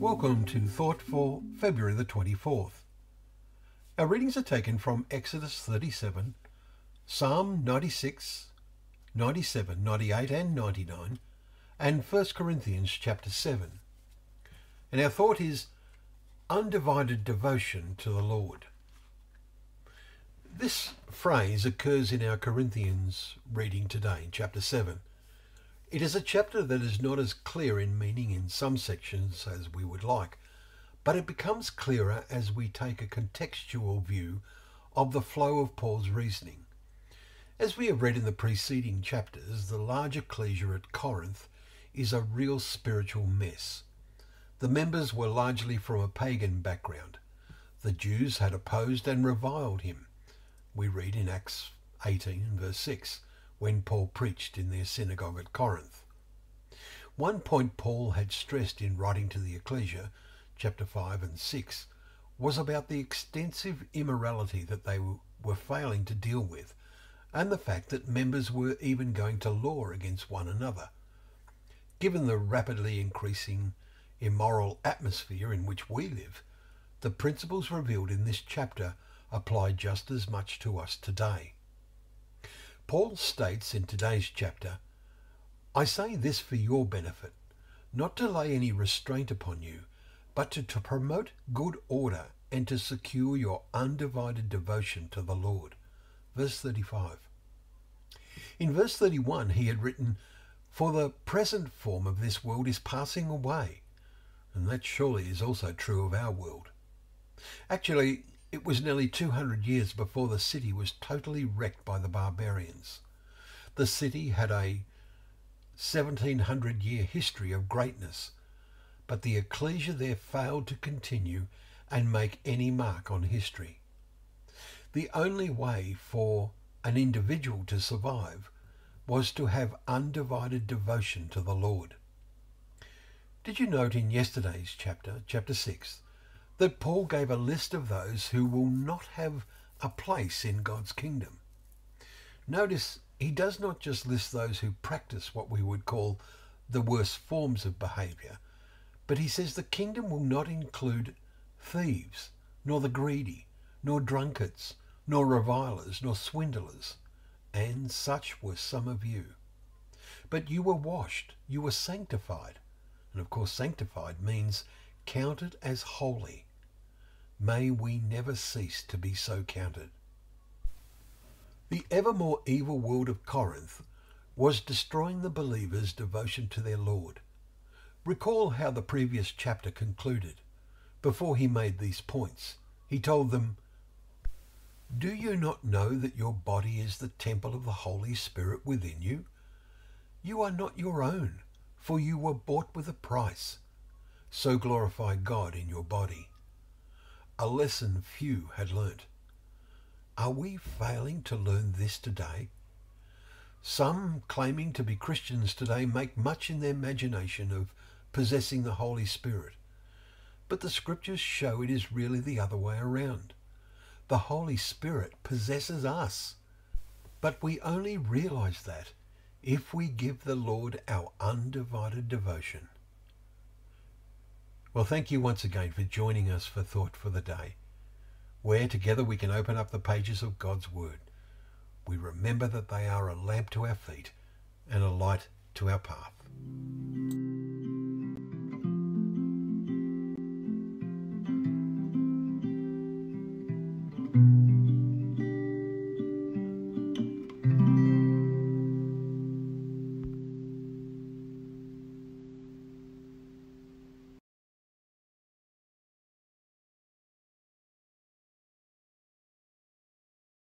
Welcome to Thought for February the 24th. Our readings are taken from Exodus 37, Psalm 96, 97, 98 and 99, and 1 Corinthians chapter 7. And our thought is undivided devotion to the Lord. This phrase occurs in our Corinthians reading today, chapter 7. It is a chapter that is not as clear in meaning in some sections as we would like, but it becomes clearer as we take a contextual view of the flow of Paul's reasoning. As we have read in the preceding chapters, the large ecclesia at Corinth is a real spiritual mess. The members were largely from a pagan background. The Jews had opposed and reviled him. We read in Acts 18 verse 6. When Paul preached in their synagogue at Corinth. One point Paul had stressed in writing to the Ecclesia, chapter 5 and 6, was about the extensive immorality that they were failing to deal with, and the fact that members were even going to law against one another. Given the rapidly increasing immoral atmosphere in which we live, the principles revealed in this chapter apply just as much to us today. Paul states in today's chapter, I say this for your benefit, not to lay any restraint upon you, but to promote good order and to secure your undivided devotion to the Lord. Verse 35. In verse 31 he had written, For the present form of this world is passing away. And that surely is also true of our world. Actually, it was nearly 200 years before the city was totally wrecked by the barbarians. The city had a 1700-year history of greatness, but the ecclesia there failed to continue and make any mark on history. The only way for an individual to survive was to have undivided devotion to the Lord. Did you note in yesterday's chapter, chapter 6, that Paul gave a list of those who will not have a place in God's kingdom? Notice he does not just list those who practice what we would call the worst forms of behaviour, but he says the kingdom will not include thieves, nor the greedy, nor drunkards, nor revilers, nor swindlers, and such were some of you. But you were washed, you were sanctified, and of course sanctified means counted as holy. May we never cease to be so counted. The ever more evil world of Corinth was destroying the believers' devotion to their Lord. Recall how the previous chapter concluded. Before he made these points, he told them, Do you not know that your body is the temple of the Holy Spirit within you? You are not your own, for you were bought with a price. So glorify God in your body. A lesson few had learnt. Are we failing to learn this today? Some claiming to be Christians today make much in their imagination of possessing the Holy Spirit. But the scriptures show it is really the other way around. The Holy Spirit possesses us. But we only realise that if we give the Lord our undivided devotion. Well, thank you once again for joining us for Thought for the Day, where together we can open up the pages of God's Word. We remember that they are a lamp to our feet and a light to our path.